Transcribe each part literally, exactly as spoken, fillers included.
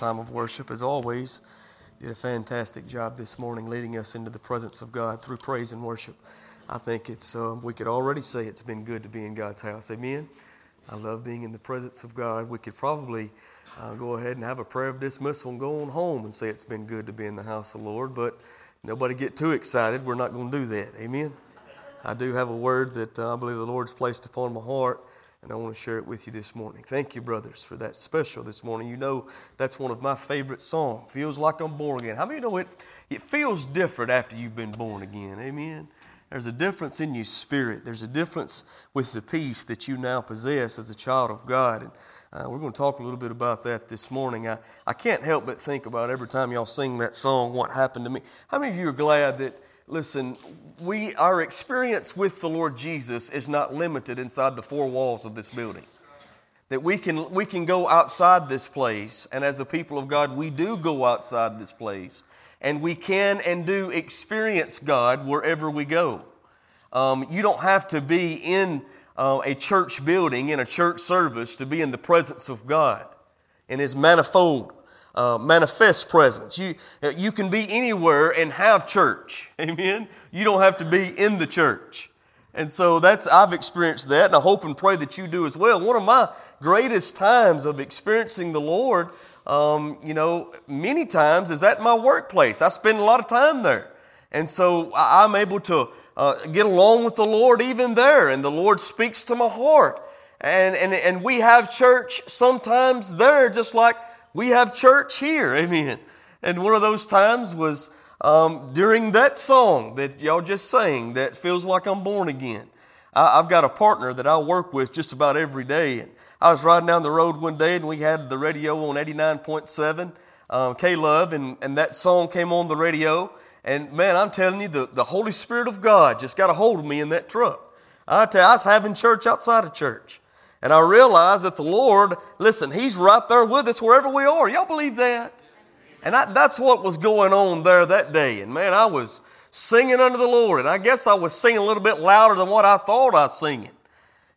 Time of worship, as always, did a fantastic job this morning leading us into the presence of God through praise and worship. I think it's, uh, we could already say it's been good to be in God's house. Amen. I love being in the presence of God. We could probably uh, go ahead and have a prayer of dismissal and go on home and say it's been good to be in the house of the Lord, but nobody get too excited. We're not going to do that. Amen. I do have a word that uh, I believe the Lord's placed upon my heart, and I want to share it with you this morning. Thank you, brothers, for that special this morning. You know, that's one of my favorite songs. Feels like I'm born again. How many know it? It feels different after you've been born again. Amen. There's a difference in your spirit. There's a difference with the peace that you now possess as a child of God. And uh, we're going to talk a little bit about that this morning. I, I can't help but think about every time y'all sing that song, what happened to me. How many of you are glad that, listen, we our experience with the Lord Jesus is not limited inside the four walls of this building. That we can we can go outside this place, and as the people of God, we do go outside this place, and we can and do experience God wherever we go. Um, you don't have to be in uh, a church building, in a church service, to be in the presence of God in His manifold Uh, manifest presence. You you can be anywhere and have church. Amen. You don't have to be in the church. And so that's I've experienced that, and I hope and pray that you do as well. One of my greatest times of experiencing the Lord, um, you know, many times is at my workplace. I spend a lot of time there, and so I'm able to uh, get along with the Lord even there, and the Lord speaks to my heart. And and and we have church sometimes there, just like we have church here, amen. And one of those times was um, during that song that y'all just sang, that feels like I'm born again. I, I've got a partner that I work with just about every day. And I was riding down the road one day, and we had the radio on eighty-nine point seven, um, K-Love, and, and that song came on the radio. And man, I'm telling you, the, the Holy Spirit of God just got a hold of me in that truck. I tell you, I was having church outside of church. And I realize that the Lord, listen, He's right there with us wherever we are. Y'all believe that? And I, that's what was going on there that day. And man, I was singing unto the Lord. And I guess I was singing a little bit louder than what I thought I was singing.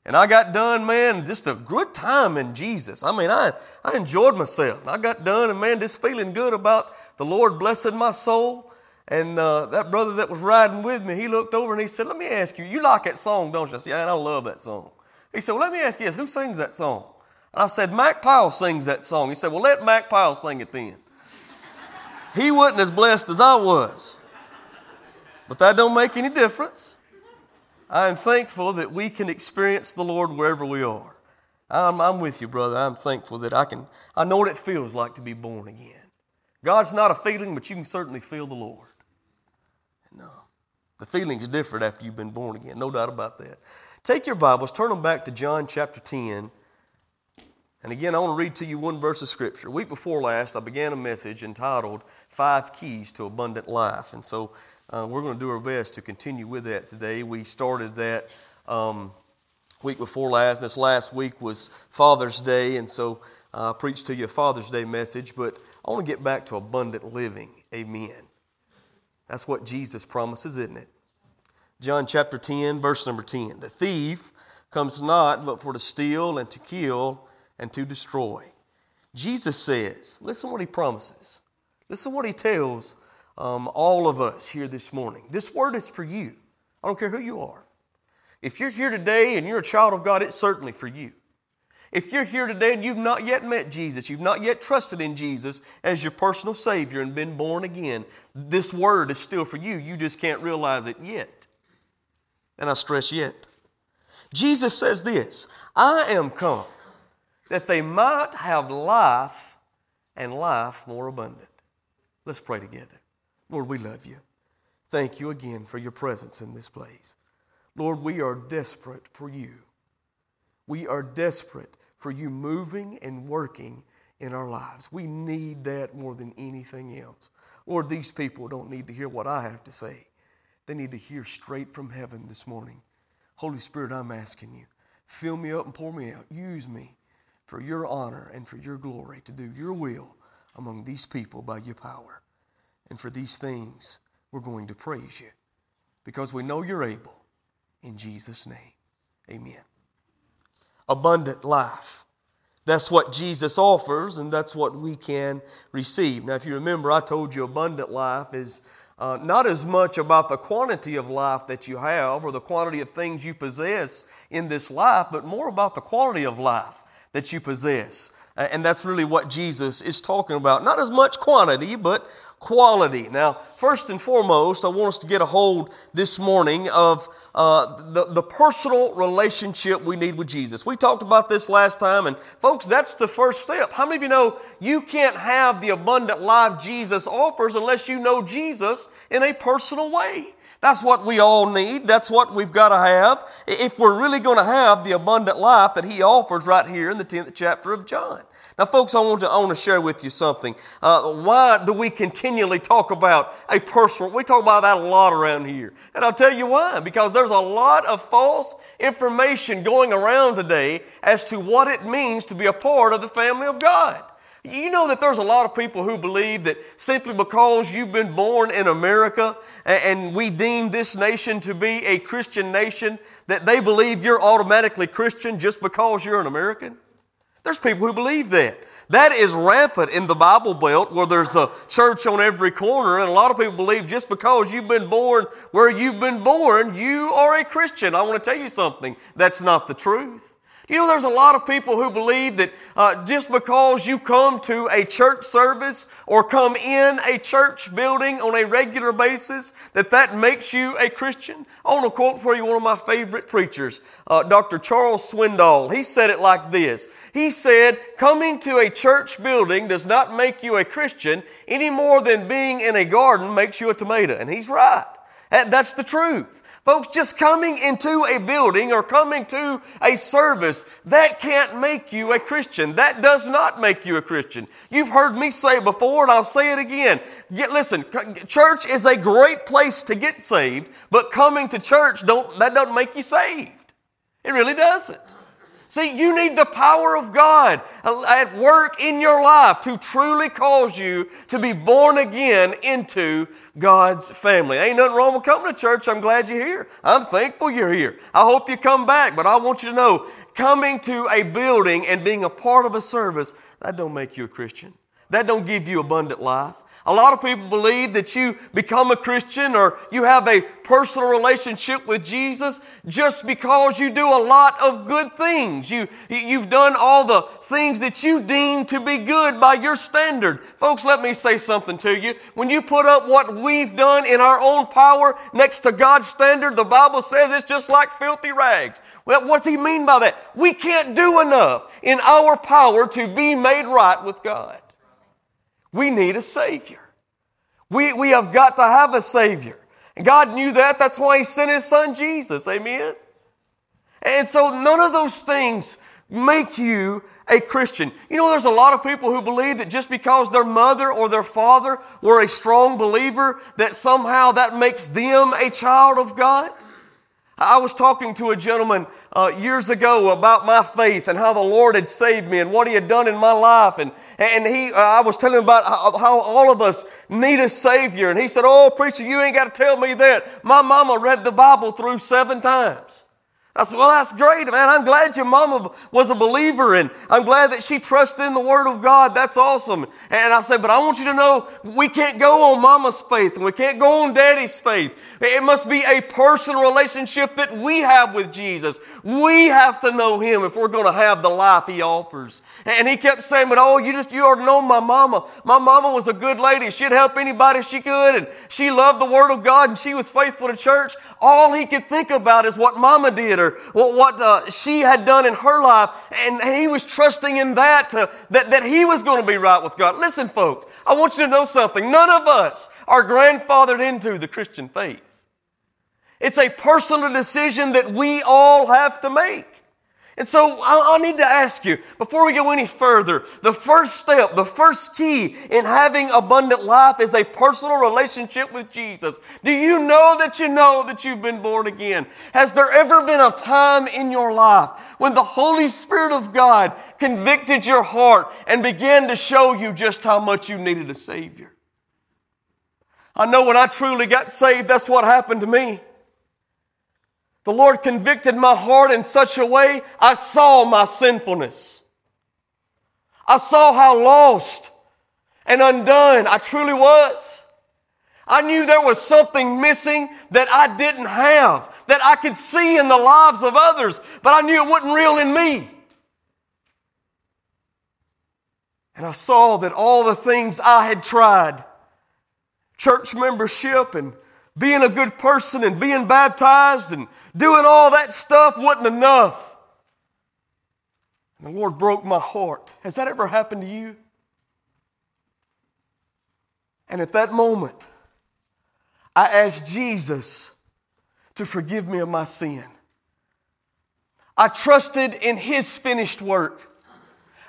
And I got done, man, just a good time in Jesus. I mean, I, I enjoyed myself. And I got done, and man, just feeling good about the Lord blessing my soul. And uh, that brother that was riding with me, he looked over and he said, let me ask you, you like that song, don't you? I said, yeah, and I love that song. He said, well, let me ask you this, who sings that song? And I said, Mac Powell sings that song. He said, well, let Mac Powell sing it then. He wasn't as blessed as I was. But that don't make any difference. I am thankful that we can experience the Lord wherever we are. I'm, I'm with you, brother. I'm thankful that I can, I know what it feels like to be born again. God's not a feeling, but you can certainly feel the Lord. No, the feeling's different after you've been born again. No doubt about that. Take your Bibles, turn them back to John chapter ten. And again, I want to read to you one verse of Scripture. Week before last, I began a message entitled, Five Keys to Abundant Life. And so uh, we're going to do our best to continue with that today. We started that um, week before last. This last week was Father's Day, and so I uh, preached to you a Father's Day message. But I want to get back to abundant living. Amen. That's what Jesus promises, isn't it? John chapter ten, verse number ten. The thief comes not but for to steal and to kill and to destroy. Jesus says, listen what He promises. Listen what He tells um, all of us here this morning. This word is for you. I don't care who you are. If you're here today and you're a child of God, it's certainly for you. If you're here today and you've not yet met Jesus, you've not yet trusted in Jesus as your personal Savior and been born again, this word is still for you. You just can't realize it yet. And I stress yet. Jesus says this, I am come that they might have life and life more abundant. Let's pray together. Lord, we love You. Thank You again for Your presence in this place. Lord, we are desperate for You. We are desperate for You moving and working in our lives. We need that more than anything else. Lord, these people don't need to hear what I have to say. They need to hear straight from heaven this morning. Holy Spirit, I'm asking You, fill me up and pour me out. Use me for Your honor and for Your glory to do Your will among these people by Your power. And for these things, we're going to praise You because we know You're able. In Jesus' name, amen. Abundant life. That's what Jesus offers, and that's what we can receive. Now, if you remember, I told you abundant life is uh, not as much about the quantity of life that you have or the quantity of things you possess in this life, but more about the quality of life that you possess. Uh, and that's really what Jesus is talking about. Not as much quantity, but quality. Now, first and foremost, I want us to get a hold this morning of uh, the, the personal relationship we need with Jesus. We talked about this last time, and folks, that's the first step. How many of you know you can't have the abundant life Jesus offers unless you know Jesus in a personal way? That's what we all need. That's what we've got to have if we're really going to have the abundant life that he offers right here in the tenth chapter of John. Now, folks, I want to, I want to share with you something. Uh, why do we continually talk about a personal? We talk about that a lot around here. And I'll tell you why. Because there's a lot of false information going around today as to what it means to be a part of the family of God. You know that there's a lot of people who believe that simply because you've been born in America and we deem this nation to be a Christian nation, that they believe you're automatically Christian just because you're an American. There's people who believe that. That is rampant in the Bible Belt where there's a church on every corner, and a lot of people believe just because you've been born where you've been born, you are a Christian. I want to tell you something. That's not the truth. You know, there's a lot of people who believe that uh, just because you come to a church service or come in a church building on a regular basis, that that makes you a Christian. I want to quote for you one of my favorite preachers, uh, Doctor Charles Swindoll. He said it like this. He said, coming to a church building does not make you a Christian any more than being in a garden makes you a tomato. And he's right. And that's the truth. Folks, just coming into a building or coming to a service, that can't make you a Christian. That does not make you a Christian. You've heard me say before, and I'll say it again. Get, listen, church is a great place to get saved, but coming to church, don't that doesn't make you saved. It really doesn't. See, you need the power of God at work in your life to truly cause you to be born again into God's family. Ain't nothing wrong with coming to church. I'm glad you're here. I'm thankful you're here. I hope you come back, but I want you to know, coming to a building and being a part of a service, that don't make you a Christian. That don't give you abundant life. A lot of people believe that you become a Christian or you have a personal relationship with Jesus just because you do a lot of good things. You, you've done all the things that you deem to be good by your standard. Folks, let me say something to you. When you put up what we've done in our own power next to God's standard, the Bible says it's just like filthy rags. Well, what's he mean by that? We can't do enough in our power to be made right with God. We need a Savior. We, we have got to have a Savior. And God knew that. That's why He sent His Son, Jesus. Amen? And so none of those things make you a Christian. You know, there's a lot of people who believe that just because their mother or their father were a strong believer, that somehow that makes them a child of God. I was talking to a gentleman uh, years ago about my faith and how the Lord had saved me and what He had done in my life. And, and he, uh, I was telling him about how, how all of us need a Savior. And he said, oh, preacher, you ain't got to tell me that. My mama read the Bible through seven times. I said, well, that's great, man. I'm glad your mama was a believer, and I'm glad that she trusted in the Word of God. That's awesome. And I said, but I want you to know we can't go on mama's faith and we can't go on daddy's faith. It must be a personal relationship that we have with Jesus. We have to know Him if we're going to have the life He offers. And he kept saying, but oh, you just, you already know my mama. My mama was a good lady. She'd help anybody she could, and she loved the Word of God, and she was faithful to church. All he could think about is what mama did or what uh, she had done in her life. And he was trusting in that, to, that, that he was going to be right with God. Listen, folks, I want you to know something. None of us are grandfathered into the Christian faith. It's a personal decision that we all have to make. And so I, I need to ask you, before we go any further, the first step, the first key in having abundant life is a personal relationship with Jesus. Do you know that you know that you've been born again? Has there ever been a time in your life when the Holy Spirit of God convicted your heart and began to show you just how much you needed a Savior? I know when I truly got saved, that's what happened to me. The Lord convicted my heart in such a way I saw my sinfulness. I saw how lost and undone I truly was. I knew there was something missing that I didn't have, that I could see in the lives of others, but I knew it wasn't real in me. And I saw that all the things I had tried, church membership and being a good person and being baptized and doing all that stuff, wasn't enough. And the Lord broke my heart. Has that ever happened to you? And at that moment, I asked Jesus to forgive me of my sin. I trusted in His finished work.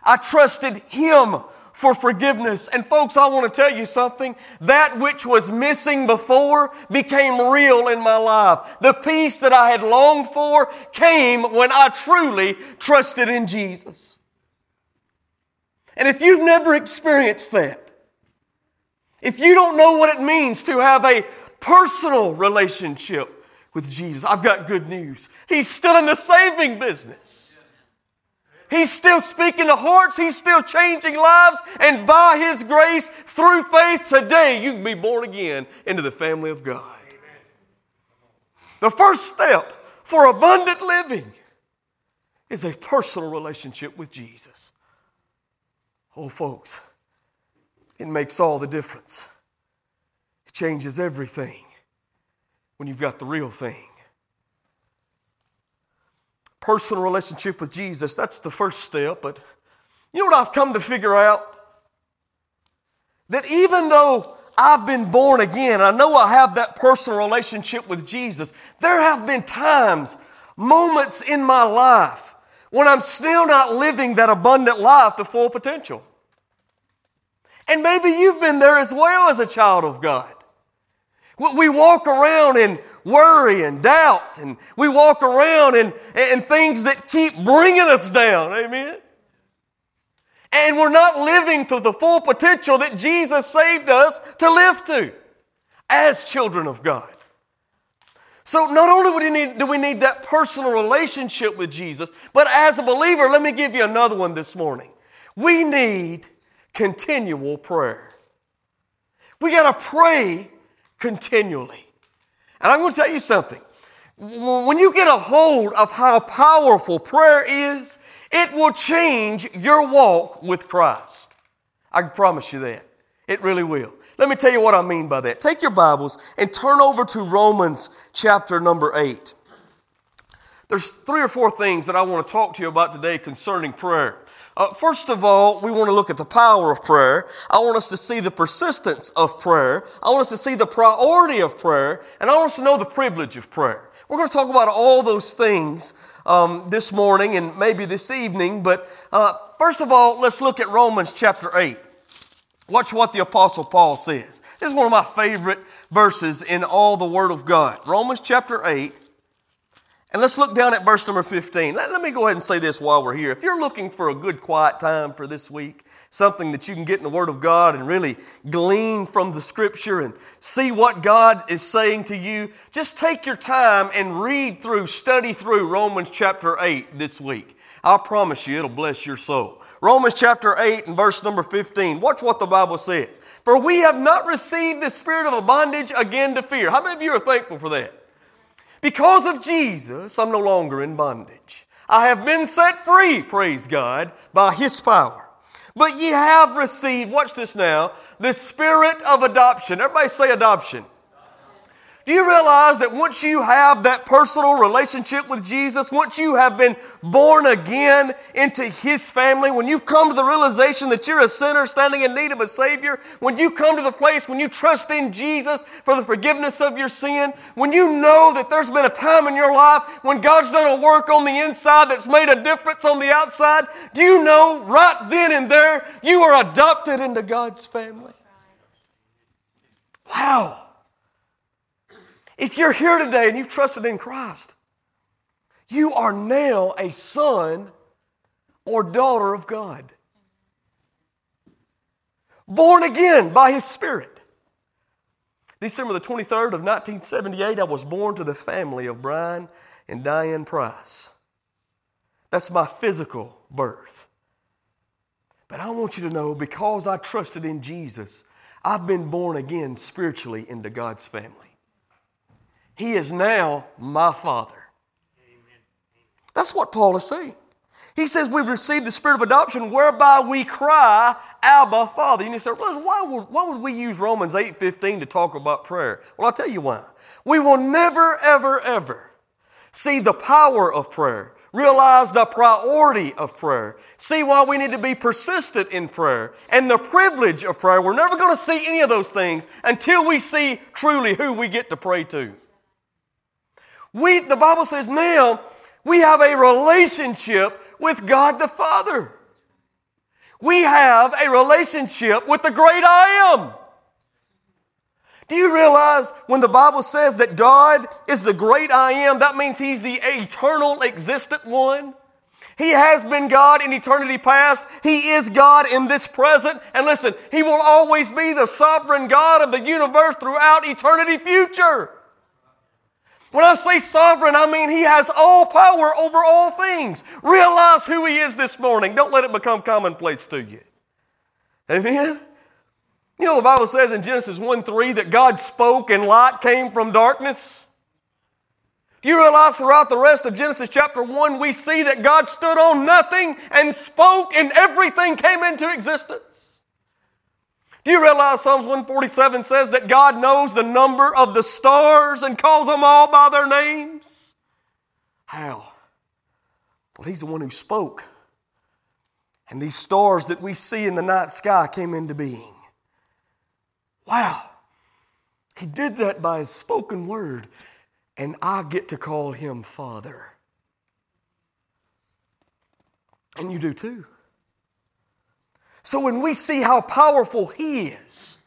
I trusted Him for forgiveness. And folks, I want to tell you something. That which was missing before became real in my life. The peace that I had longed for came when I truly trusted in Jesus. And if you've never experienced that, if you don't know what it means to have a personal relationship with Jesus, I've got good news. He's still in the saving business. He's still speaking to hearts. He's still changing lives. And by His grace, through faith, today you can be born again into the family of God. Amen. The first step for abundant living is a personal relationship with Jesus. Oh, folks, it makes all the difference. It changes everything when you've got the real thing. Personal relationship with Jesus, that's the first step. But you know what I've come to figure out? That even though I've been born again, I know I have that personal relationship with Jesus, there have been times, moments in my life when I'm still not living that abundant life to full potential. And maybe you've been there as well as a child of God. We walk around in worry and doubt, and we walk around in, in things that keep bringing us down, amen? And we're not living to the full potential that Jesus saved us to live to as children of God. So not only do we need, do we need that personal relationship with Jesus, but as a believer, let me give you another one this morning. We need continual prayer. We got to pray continually. And I'm going to tell you something. When you get a hold of how powerful prayer is, it will change your walk with Christ. I can promise you that. It really will. Let me tell you what I mean by that. Take your Bibles and turn over to Romans chapter number eight. There's three or four things that I want to talk to you about today concerning prayer. Uh, first of all, we want to look at the power of prayer. I want us to see the persistence of prayer. I want us to see the priority of prayer. And I want us to know the privilege of prayer. We're going to talk about all those things um, this morning and maybe this evening. But uh, first of all, let's look at Romans chapter eight. Watch what the Apostle Paul says. This is one of my favorite verses in all the Word of God. Romans chapter eight. And let's look down at verse number fifteen. Let, let me go ahead and say this while we're here. If you're looking for a good quiet time for this week, something that you can get in the Word of God and really glean from the Scripture and see what God is saying to you, just take your time and read through, study through Romans chapter eight this week. I promise you it'll bless your soul. Romans chapter eight and verse number fifteen. Watch what the Bible says. For we have not received the spirit of a bondage again to fear. How many of you are thankful for that? Because of Jesus, I'm no longer in bondage. I have been set free, praise God, by His power. But ye have received, watch this now, the spirit of adoption. Everybody say adoption. Do you realize that once you have that personal relationship with Jesus, once you have been born again into His family, when you've come to the realization that you're a sinner standing in need of a Savior, when you come to the place when you trust in Jesus for the forgiveness of your sin, when you know that there's been a time in your life when God's done a work on the inside that's made a difference on the outside, do you know right then and there you are adopted into God's family? Wow. If you're here today and you've trusted in Christ, you are now a son or daughter of God. Born again by His Spirit. December the twenty-third of nineteen seventy-eight, I was born to the family of Brian and Diane Price. That's my physical birth. But I want you to know, because I trusted in Jesus, I've been born again spiritually into God's family. He is now my Father. Amen. That's what Paul is saying. He says we've received the spirit of adoption whereby we cry, Abba, Father. And you say, brothers, why would, why would we use Romans eight fifteen to talk about prayer? Well, I'll tell you why. We will never, ever, ever see the power of prayer, realize the priority of prayer, see why we need to be persistent in prayer, and the privilege of prayer. We're never going to see any of those things until we see truly who we get to pray to. We, the Bible says now, we have a relationship with God the Father. We have a relationship with the great I Am. Do you realize when the Bible says that God is the great I Am, that means He's the eternal existent one? He has been God in eternity past. He is God in this present. And listen, He will always be the sovereign God of the universe throughout eternity future. When I say sovereign, I mean He has all power over all things. Realize who He is this morning. Don't let it become commonplace to you. Amen? You know, the Bible says in Genesis one three that God spoke and light came from darkness. Do you realize throughout the rest of Genesis chapter one, we see that God stood on nothing and spoke and everything came into existence? Do you realize Psalms one forty-seven says that God knows the number of the stars and calls them all by their names? How? Well, He's the one who spoke. And these stars that we see in the night sky came into being. Wow. He did that by His spoken word. And I get to call Him Father. And you do too. So when we see how powerful He is,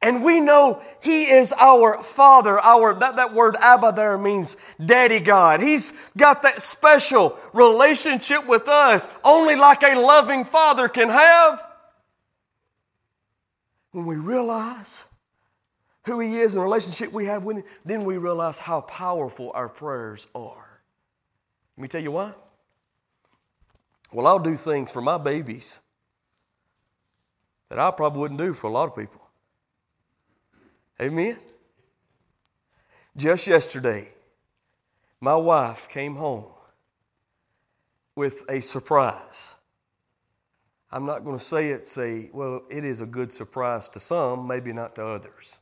and we know He is our Father, our that, that word Abba there means Daddy God. He's got that special relationship with us, only like a loving father can have. When we realize who He is and the relationship we have with Him, then we realize how powerful our prayers are. Let me tell you why. Well, I'll do things for my babies that I probably wouldn't do for a lot of people. Amen? Just yesterday, my wife came home with a surprise. I'm not going to say it's a, well, it is a good surprise to some, maybe not to others.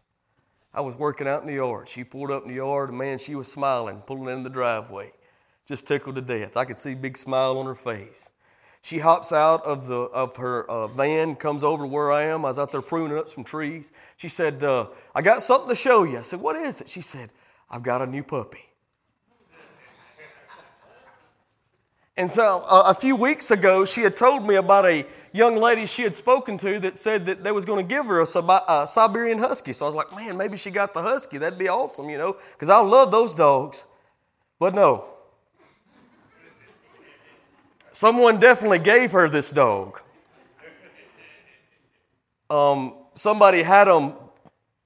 I was working out in the yard. She pulled up in the yard, and man, she was smiling, pulling in the driveway, just tickled to death. I could see a big smile on her face. She hops out of the of her uh, van, comes over to where I am. I was out there pruning up some trees. She said, uh, I got something to show you. I said, what is it? She said, I've got a new puppy. And so uh, a few weeks ago, she had told me about a young lady she had spoken to that said that they was going to give her a, Sib- a Siberian Husky. So I was like, man, maybe she got the Husky. That'd be awesome, you know, because I love those dogs. But no. Someone definitely gave her this dog. Um, somebody had them,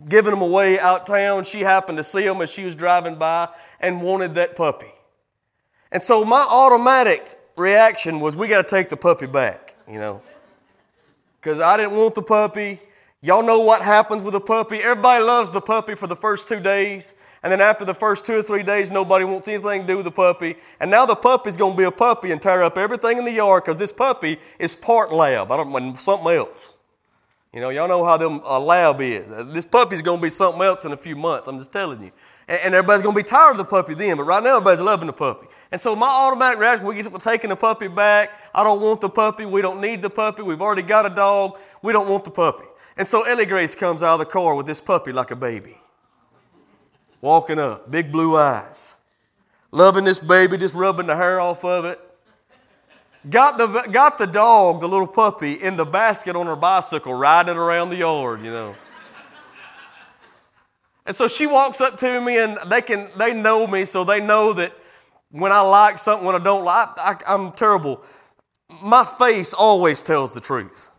giving them away out town. She happened to see them as she was driving by and wanted that puppy. And so my automatic reaction was, we got to take the puppy back, you know, because I didn't want the puppy. Y'all know what happens with a puppy. Everybody loves the puppy for the first two days. And then after the first two or three days, nobody wants anything to do with the puppy. And now the puppy's going to be a puppy and tear up everything in the yard because this puppy is part lab. I don't something else. You know, y'all know how them uh, lab is. This puppy's going to be something else in a few months. I'm just telling you. And, and everybody's going to be tired of the puppy then. But right now, everybody's loving the puppy. And so my automatic reaction, we get, we're taking the puppy back. I don't want the puppy. We don't need the puppy. We've already got a dog. We don't want the puppy. And so Ellie Grace comes out of the car with this puppy like a baby. Walking up, big blue eyes. Loving this baby, just rubbing the hair off of it. Got the got the dog, the little puppy, in the basket on her bicycle, riding around the yard, you know. And so she walks up to me, and they can they know me, so they know that when I like something, when I don't like, I, I'm terrible. My face always tells the truth.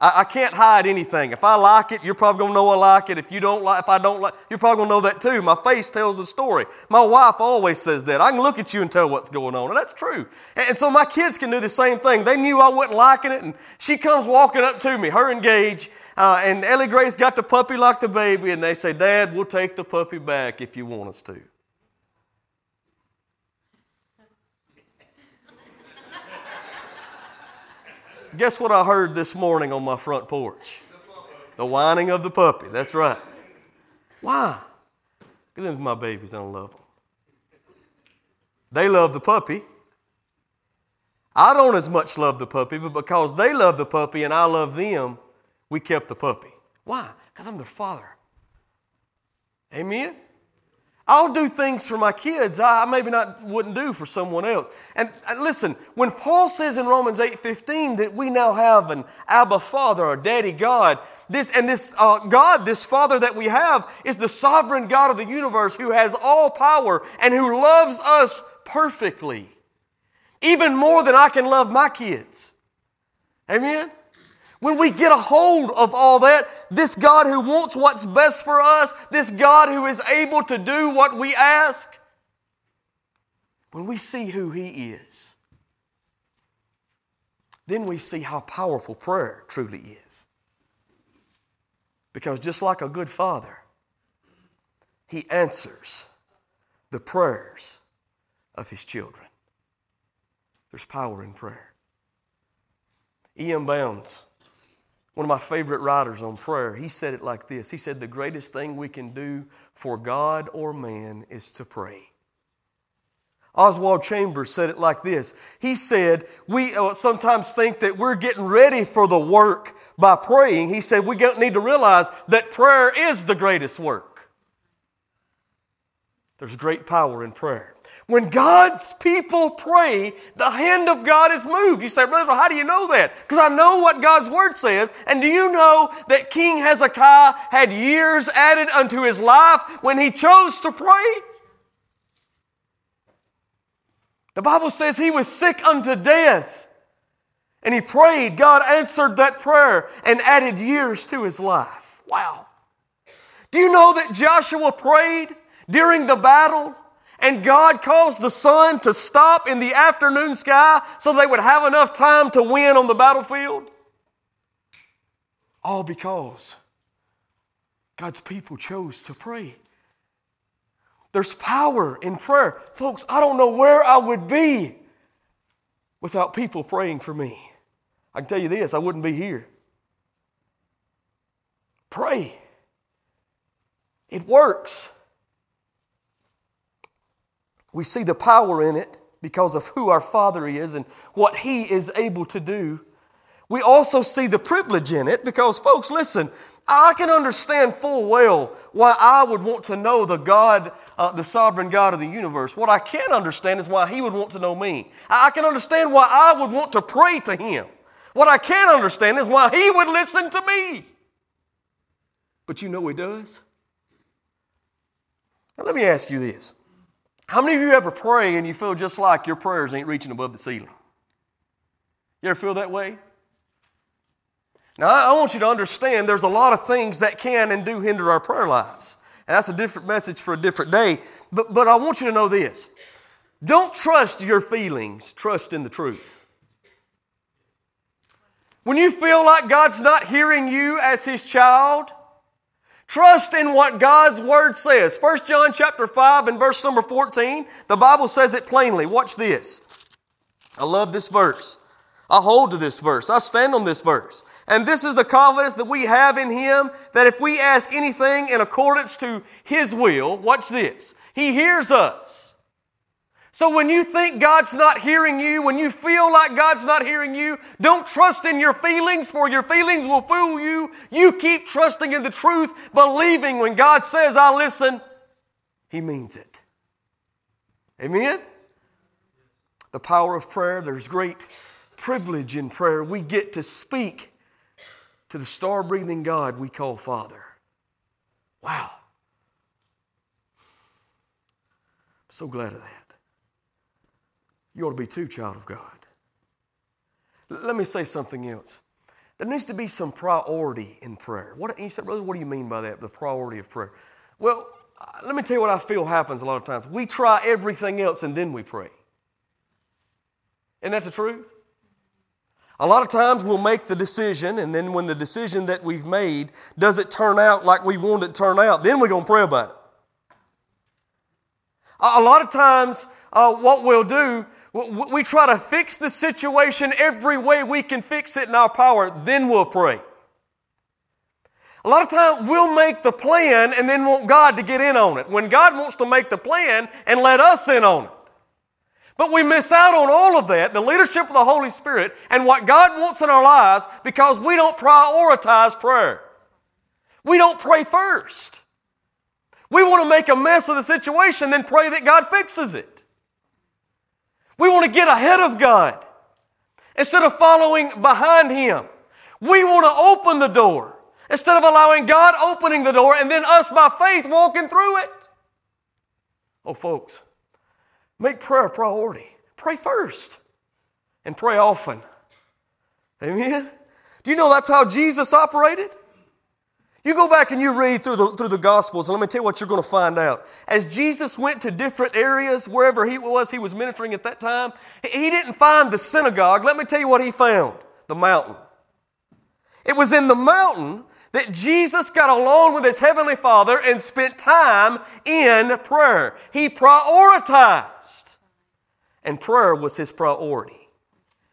I, I can't hide anything. If I like it, you're probably going to know I like it. If you don't like, if I don't like, you're probably going to know that too. My face tells the story. My wife always says that. I can look at you and tell what's going on, and that's true. And, and so my kids can do the same thing. They knew I wasn't liking it, and she comes walking up to me, her and Gage, uh, and Ellie Grace got the puppy like the baby, and they say, "Dad, we'll take the puppy back if you want us to." Guess what I heard this morning on my front porch? The whining of the puppy. That's right. Why? Because my babies, I don't love them. They love the puppy. I don't as much love the puppy, but because they love the puppy and I love them, we kept the puppy. Why? Because I'm their father. Amen? I'll do things for my kids I maybe not wouldn't do for someone else. And, and listen, when Paul says in Romans eight fifteen that we now have an Abba Father, or Daddy God, this and this uh, God, this Father that we have, is the sovereign God of the universe who has all power and who loves us perfectly, even more than I can love my kids. Amen? When we get a hold of all that, this God who wants what's best for us, this God who is able to do what we ask, when we see who He is, then we see how powerful prayer truly is. Because just like a good father, He answers the prayers of His children. There's power in prayer. E M. Bounds, one of my favorite writers on prayer, he said it like this. He said, "The greatest thing we can do for God or man is to pray." Oswald Chambers said it like this. He said, we sometimes think that we're getting ready for the work by praying. He said, we need to realize that prayer is the greatest work. There's great power in prayer. When God's people pray, the hand of God is moved. You say, "Brother, how do you know that?" Because I know what God's Word says. And do you know that King Hezekiah had years added unto his life when he chose to pray? The Bible says he was sick unto death. And he prayed. God answered that prayer and added years to his life. Wow. Do you know that Joshua prayed during the battle? And God caused the sun to stop in the afternoon sky so they would have enough time to win on the battlefield. All because God's people chose to pray. There's power in prayer. Folks, I don't know where I would be without people praying for me. I can tell you this, I wouldn't be here. Pray. It works. We see the power in it because of who our Father is and what He is able to do. We also see the privilege in it because, folks, listen, I can understand full well why I would want to know the God, uh, the sovereign God of the universe. What I can understand is why He would want to know me. I can understand why I would want to pray to Him. What I can understand is why He would listen to me. But you know He does. Now, let me ask you this. How many of you ever pray and you feel just like your prayers ain't reaching above the ceiling? You ever feel that way? Now, I want you to understand there's a lot of things that can and do hinder our prayer lives. And that's a different message for a different day. But, but I want you to know this. Don't trust your feelings. Trust in the truth. When you feel like God's not hearing you as His child, trust in what God's Word says. First John chapter five and verse number fourteen, the Bible says it plainly. Watch this. I love this verse. I hold to this verse. I stand on this verse. And this is the confidence that we have in Him, that if we ask anything in accordance to His will, watch this, He hears us. So when you think God's not hearing you, when you feel like God's not hearing you, don't trust in your feelings, for your feelings will fool you. You keep trusting in the truth, believing when God says, "I listen," He means it. Amen? The power of prayer, there's great privilege in prayer. We get to speak to the star-breathing God we call Father. Wow. I'm so glad of that. You ought to be too, child of God. Let me say something else. There needs to be some priority in prayer. What, you said, brother, what do you mean by that, the priority of prayer? Well, let me tell you what I feel happens a lot of times. We try everything else and then we pray. Isn't that the truth? A lot of times we'll make the decision, and then when the decision that we've made doesn't turn out like we want it to turn out, then we're going to pray about it. A lot of times uh, what we'll do, we try to fix the situation every way we can fix it in our power, then we'll pray. A lot of times we'll make the plan and then want God to get in on it, when God wants to make the plan and let us in on it. But we miss out on all of that, the leadership of the Holy Spirit and what God wants in our lives, because we don't prioritize prayer. We don't pray first. We want to make a mess of the situation, then pray that God fixes it. We want to get ahead of God instead of following behind Him. We want to open the door instead of allowing God opening the door and then us by faith walking through it. Oh, folks, make prayer a priority. Pray first and pray often. Amen? Do you know that's how Jesus operated? You go back and you read through the through the Gospels, and let me tell you what you're going to find out. As Jesus went to different areas, wherever he was, he was ministering at that time, he didn't find the synagogue. Let me tell you what he found, the mountain. It was in the mountain that Jesus got alone with his heavenly Father and spent time in prayer. He prioritized, and prayer was his priority.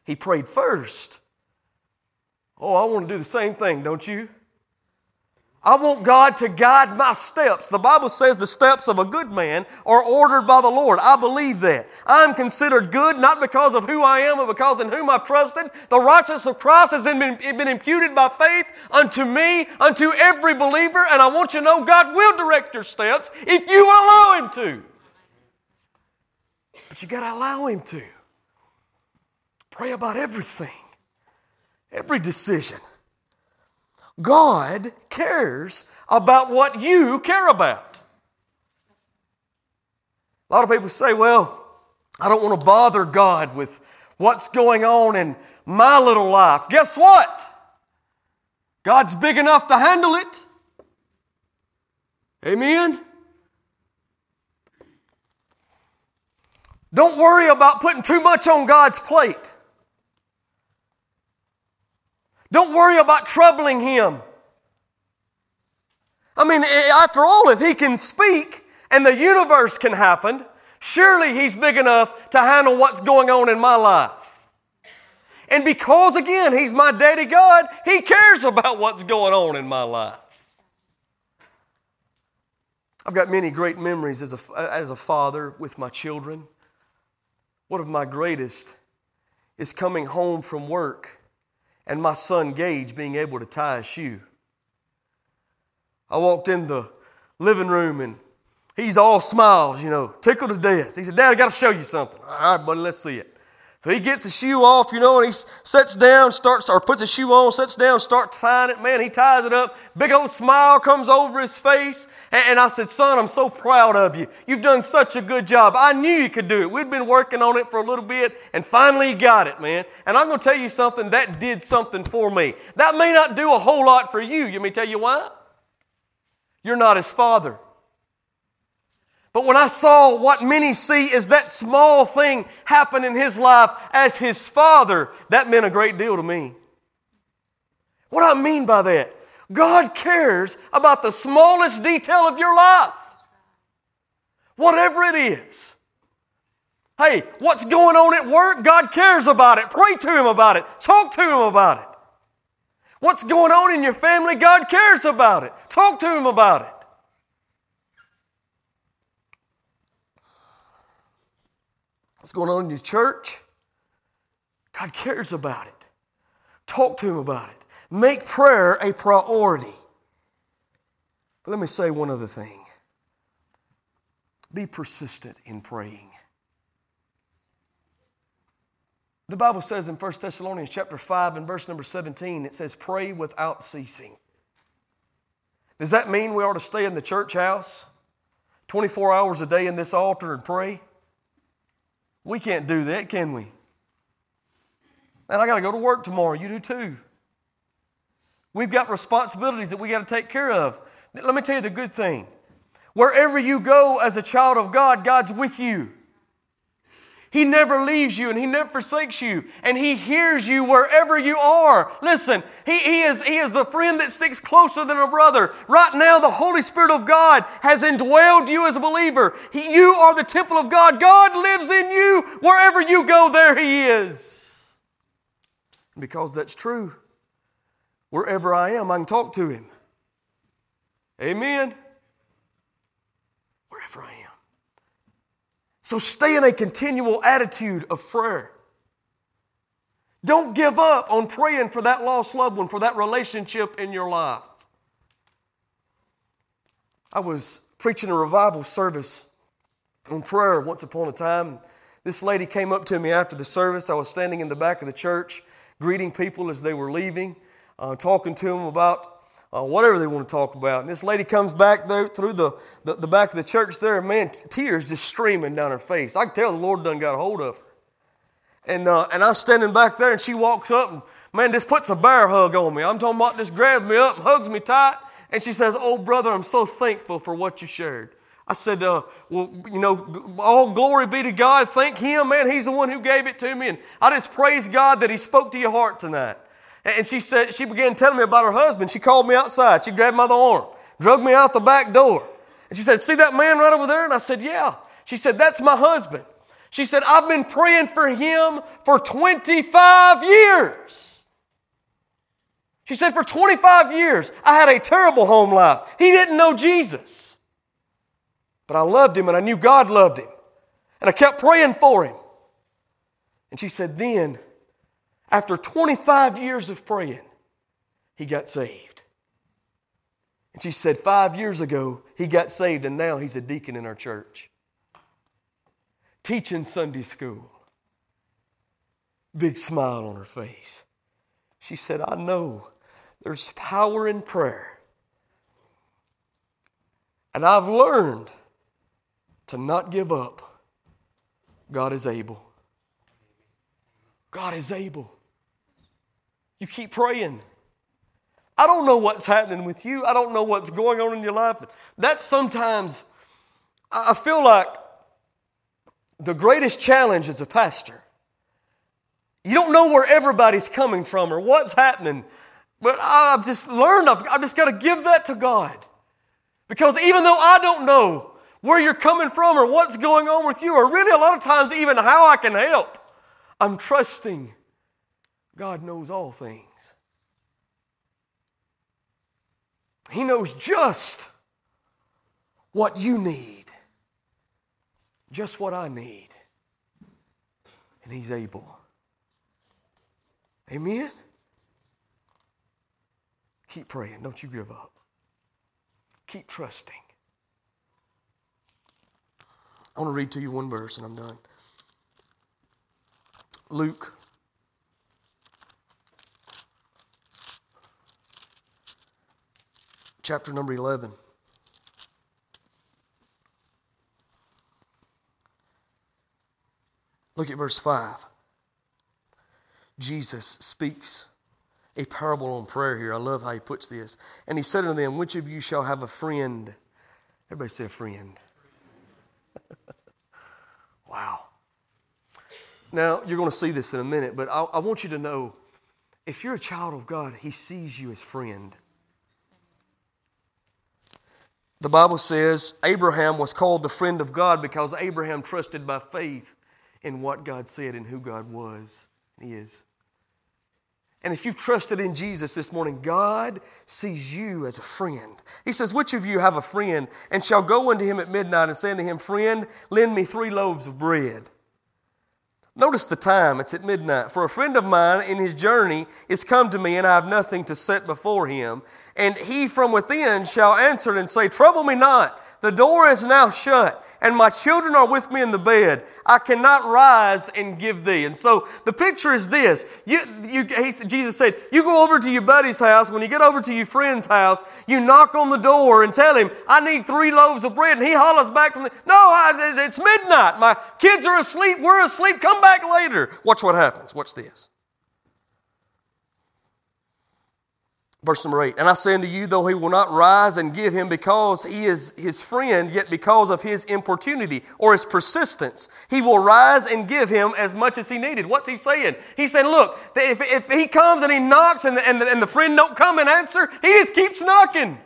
He prayed first. Oh, I want to do the same thing, don't you? I want God to guide my steps. The Bible says the steps of a good man are ordered by the Lord. I believe that. I'm considered good not because of who I am, but because in whom I've trusted. The righteousness of Christ has been, been imputed by faith unto me, unto every believer. And I want you to know God will direct your steps if you allow Him to. But you got to allow Him to. Pray about everything, every decision. God cares about what you care about. A lot of people say, well, I don't want to bother God with what's going on in my little life. Guess what? God's big enough to handle it. Amen? Don't worry about putting too much on God's plate. Don't worry about troubling Him. I mean, after all, if He can speak and the universe can happen, surely He's big enough to handle what's going on in my life. And because, again, He's my daddy God, He cares about what's going on in my life. I've got many great memories as a, as a father with my children. One of my greatest is coming home from work and my son Gage being able to tie a shoe. I walked in the living room and he's all smiles, you know, tickled to death. He said, Dad, I got to show you something. All right, buddy, let's see it. So he gets the shoe off, you know, and he sits down, starts, or puts the shoe on, sits down, starts tying it. Man, he ties it up. Big old smile comes over his face. And I said, son, I'm so proud of you. You've done such a good job. I knew you could do it. We'd been working on it for a little bit, and finally you got it, man. And I'm going to tell you something, that did something for me. That may not do a whole lot for you. Let me tell you why. You're not his father. But when I saw what many see as that small thing happen in his life as his father, that meant a great deal to me. What do I mean by that? God cares about the smallest detail of your life. Whatever it is. Hey, what's going on at work? God cares about it. Pray to Him about it. Talk to Him about it. What's going on in your family? God cares about it. Talk to Him about it. What's going on in your church? God cares about it. Talk to Him about it. Make prayer a priority. But let me say one other thing. Be persistent in praying. The Bible says in First Thessalonians chapter five and verse number seventeen, it says, pray without ceasing. Does that mean we ought to stay in the church house twenty-four hours a day in this altar and pray? We can't do that, can we? And I got to go to work tomorrow. You do too. We've got responsibilities that we got to take care of. Let me tell you the good thing. Wherever you go as a child of God, God's with you. He never leaves you and He never forsakes you. And He hears you wherever you are. Listen, He, he, is, he is the friend that sticks closer than a brother. Right now, the Holy Spirit of God has indwelled you as a believer. He, you are the temple of God. God lives in you. Wherever you go, there He is. And because that's true, wherever I am, I can talk to Him. Amen. Wherever I am. So stay in a continual attitude of prayer. Don't give up on praying for that lost loved one, for that relationship in your life. I was preaching a revival service on prayer once upon a time. This lady came up to me after the service. I was standing in the back of the church, greeting people as they were leaving, uh, talking to them about Uh, whatever they want to talk about. And this lady comes back there through the, the, the back of the church there, and man, t- tears just streaming down her face. I can tell the Lord done got a hold of her. And uh, and I was standing back there, and she walks up, and man, just puts a bear hug on me. I'm talking about just grabs me up, hugs me tight, and she says, "Oh, brother, I'm so thankful for what you shared." I said, uh, well, you know, all glory be to God. Thank Him, man. He's the one who gave it to me. And I just praise God that He spoke to your heart tonight. And she said, she began telling me about her husband. She called me outside. She grabbed my other arm, drug me out the back door. And she said, "See that man right over there?" And I said, "Yeah." She said, "That's my husband." She said, "I've been praying for him for twenty-five years. She said, "For twenty-five years, I had a terrible home life. He didn't know Jesus. But I loved him and I knew God loved him. And I kept praying for him." And she said, then, after twenty-five years of praying, he got saved. And she said, five years ago, he got saved, and now he's a deacon in our church, teaching Sunday school. Big smile on her face. She said, "I know there's power in prayer. And I've learned to not give up. God is able. God is able." You keep praying. I don't know what's happening with you. I don't know what's going on in your life. That's sometimes, I feel like the greatest challenge as a pastor. You don't know where everybody's coming from or what's happening. But I've just learned, I've, I've just got to give that to God. Because even though I don't know where you're coming from or what's going on with you, or really a lot of times even how I can help, I'm trusting God knows all things. He knows just what you need, just what I need, and He's able. Amen? Keep praying. Don't you give up. Keep trusting. I want to read to you one verse and I'm done. Luke chapter number eleven. Look at verse five. Jesus speaks a parable on prayer here. I love how He puts this. "And He said unto them, which of you shall have a friend?" Everybody say a friend. Wow. Now, you're going to see this in a minute, but I, I want you to know, if you're a child of God, He sees you as friend. The Bible says Abraham was called the friend of God because Abraham trusted by faith in what God said and who God was and is. And if you've trusted in Jesus this morning, God sees you as a friend. He says, "Which of you have a friend and shall go unto him at midnight and say unto him, Friend, lend me three loaves of bread." Notice the time, it's at midnight. "For a friend of mine in his journey is come to me, and I have nothing to set before him. And he from within shall answer and say, Trouble me not, the door is now shut, and my children are with me in the bed. I cannot rise and give thee." And so the picture is this. You, you, he, Jesus said, you go over to your buddy's house. When you get over to your friend's house, you knock on the door and tell him, "I need three loaves of bread." And he hollers back from the, "No, I, it's midnight. My kids are asleep. We're asleep. Come back later." Watch what happens. Watch this. Verse number eight, and I say unto you, though he will not rise and give him because he is his friend, yet because of his importunity or his persistence, he will rise and give him as much as he needed. What's he saying? He's saying, look, if, if he comes and he knocks and the, and, the, and the friend don't come and answer, he just keeps knocking.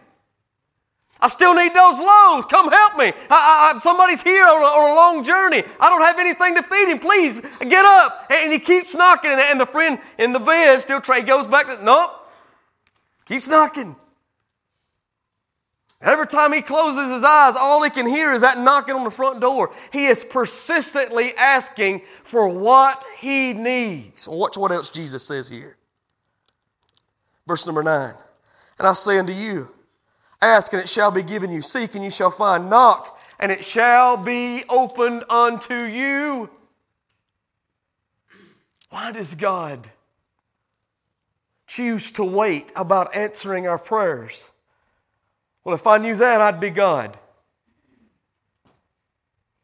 I still need those loaves. Come help me. I, I, somebody's here on a, on a long journey. I don't have anything to feed him. Please get up. And he keeps knocking, and, and the friend in the bed still tray goes back to, nope. Keeps knocking. Every time he closes his eyes, all he can hear is that knocking on the front door. He is persistently asking for what he needs. Watch what else Jesus says here. Verse number nine. And I say unto you, ask and it shall be given you. Seek and you shall find. Knock and it shall be opened unto you. Why does God choose to wait about answering our prayers? Well, if I knew that, I'd be God.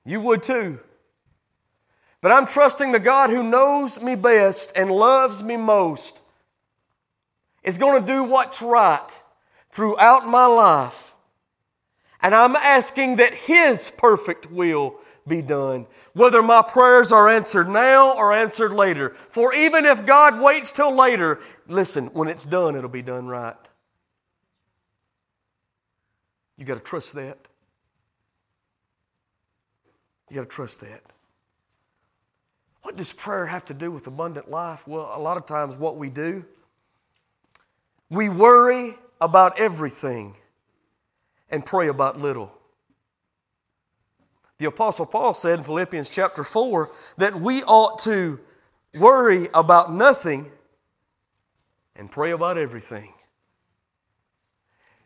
You would too. But I'm trusting the God who knows me best and loves me most is going to do what's right throughout my life. And I'm asking that His perfect will be done, whether my prayers are answered now or answered later. For even if God waits till later, listen, when it's done, it'll be done right. You got to trust that. You got to trust that. What does prayer have to do with abundant life? Well, a lot of times what we do, we worry about everything and pray about little. The Apostle Paul said in Philippians chapter four that we ought to worry about nothing and pray about everything.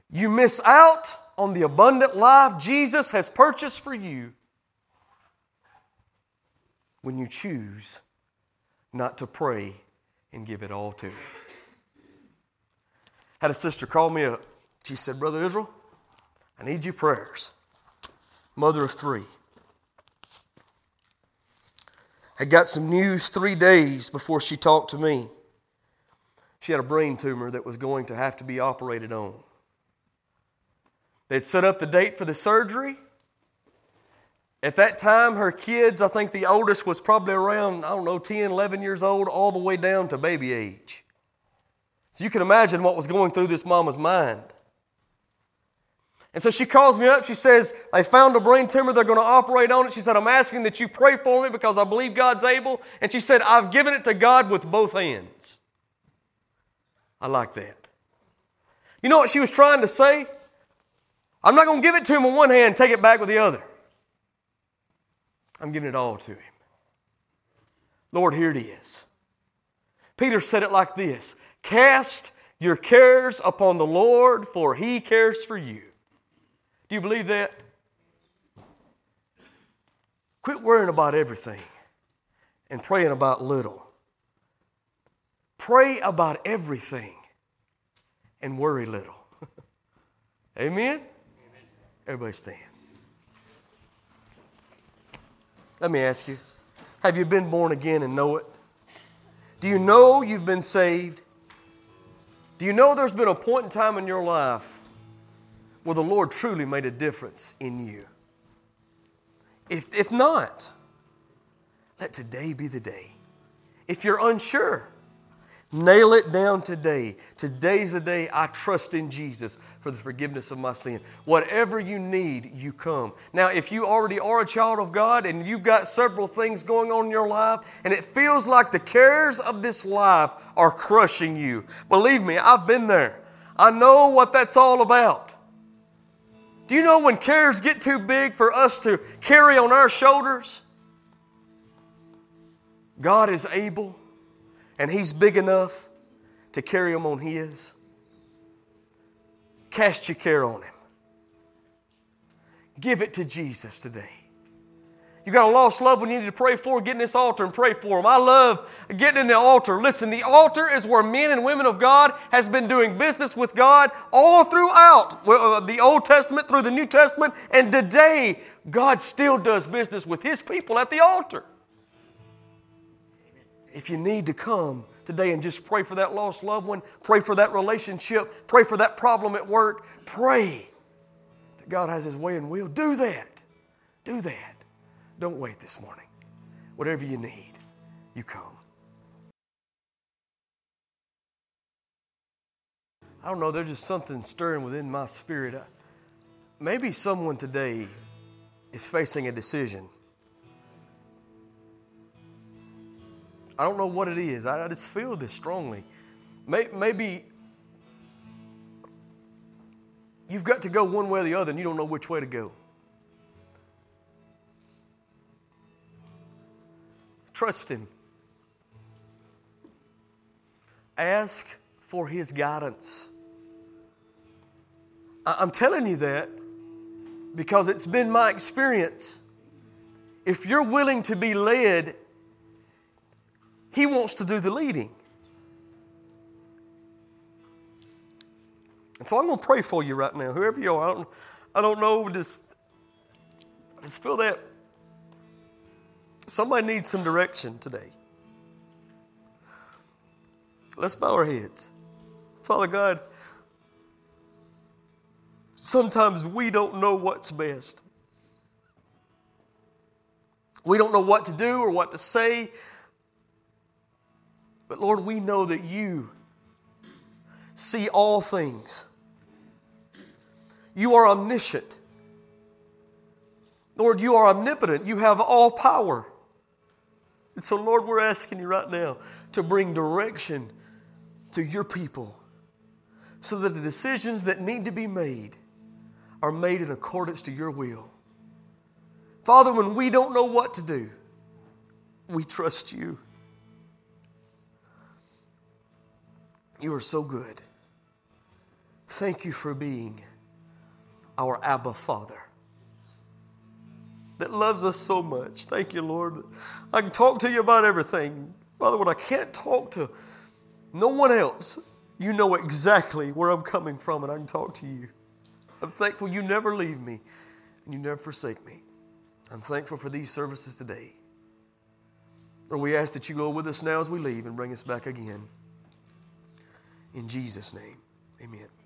You miss out on the abundant life Jesus has purchased for you when you choose not to pray and give it all to Him. I had a sister call me up. She said, Brother Israel, I need your prayers. Mother of three. I got some news three days before she talked to me. She had a brain tumor that was going to have to be operated on. They'd set up the date for the surgery. At that time, her kids, I think the oldest was probably around, I don't know, ten, eleven years old, all the way down to baby age. So you can imagine what was going through this mama's mind. And so she calls me up. She says, they found a brain tumor. They're going to operate on it. She said, I'm asking that you pray for me because I believe God's able. And she said, I've given it to God with both hands. I like that. You know what she was trying to say? I'm not going to give it to Him with one hand and take it back with the other. I'm giving it all to Him. Lord, here it is. Peter said it like this. Cast your cares upon the Lord, for He cares for you. Do you believe that? Quit worrying about everything and praying about little. Pray about everything and worry little. Amen? Amen? Everybody stand. Let me ask you, have you been born again and know it? Do you know you've been saved? Do you know there's been a point in time in your life where the Lord truly made a difference in you? If, if not, let today be the day. If you're unsure, nail it down today. Today's the day I trust in Jesus for the forgiveness of my sin. Whatever you need, you come. Now, if you already are a child of God and you've got several things going on in your life and it feels like the cares of this life are crushing you, believe me, I've been there. I know what that's all about. Do you know when cares get too big for us to carry on our shoulders? God is able, and He's big enough to carry them on His. Cast your care on Him. Give it to Jesus today. You got a lost loved one you need to pray for, get in this altar and pray for them. I love getting in the altar. Listen, the altar is where men and women of God has been doing business with God all throughout the Old Testament, through the New Testament, and today God still does business with His people at the altar. If you need to come, today and just pray for that lost loved one. Pray for that relationship. Pray for that problem at work. Pray that God has His way and will. Do that. Do that. Don't wait this morning. Whatever you need, you come. I don't know, there's just something stirring within my spirit. Maybe someone today is facing a decision. I don't know what it is. I just feel this strongly. Maybe you've got to go one way or the other and you don't know which way to go. Trust Him. Ask for His guidance. I'm telling you that because it's been my experience. If you're willing to be led, He wants to do the leading. And so I'm going to pray for you right now, whoever you are. I don't, I don't know, just, I just feel that somebody needs some direction today. Let's bow our heads. Father God, sometimes we don't know what's best. We don't know what to do or what to say. But Lord, we know that You see all things. You are omniscient. Lord, You are omnipotent. You have all power. And so, Lord, we're asking You right now to bring direction to Your people so that the decisions that need to be made are made in accordance to Your will. Father, when we don't know what to do, we trust You. You are so good. Thank You for being our Abba Father that loves us so much. Thank You, Lord. I can talk to You about everything. Father, when I can't talk to no one else, You know exactly where I'm coming from and I can talk to You. I'm thankful You never leave me and You never forsake me. I'm thankful for these services today. Lord, we ask that You go with us now as we leave and bring us back again. In Jesus' name, amen.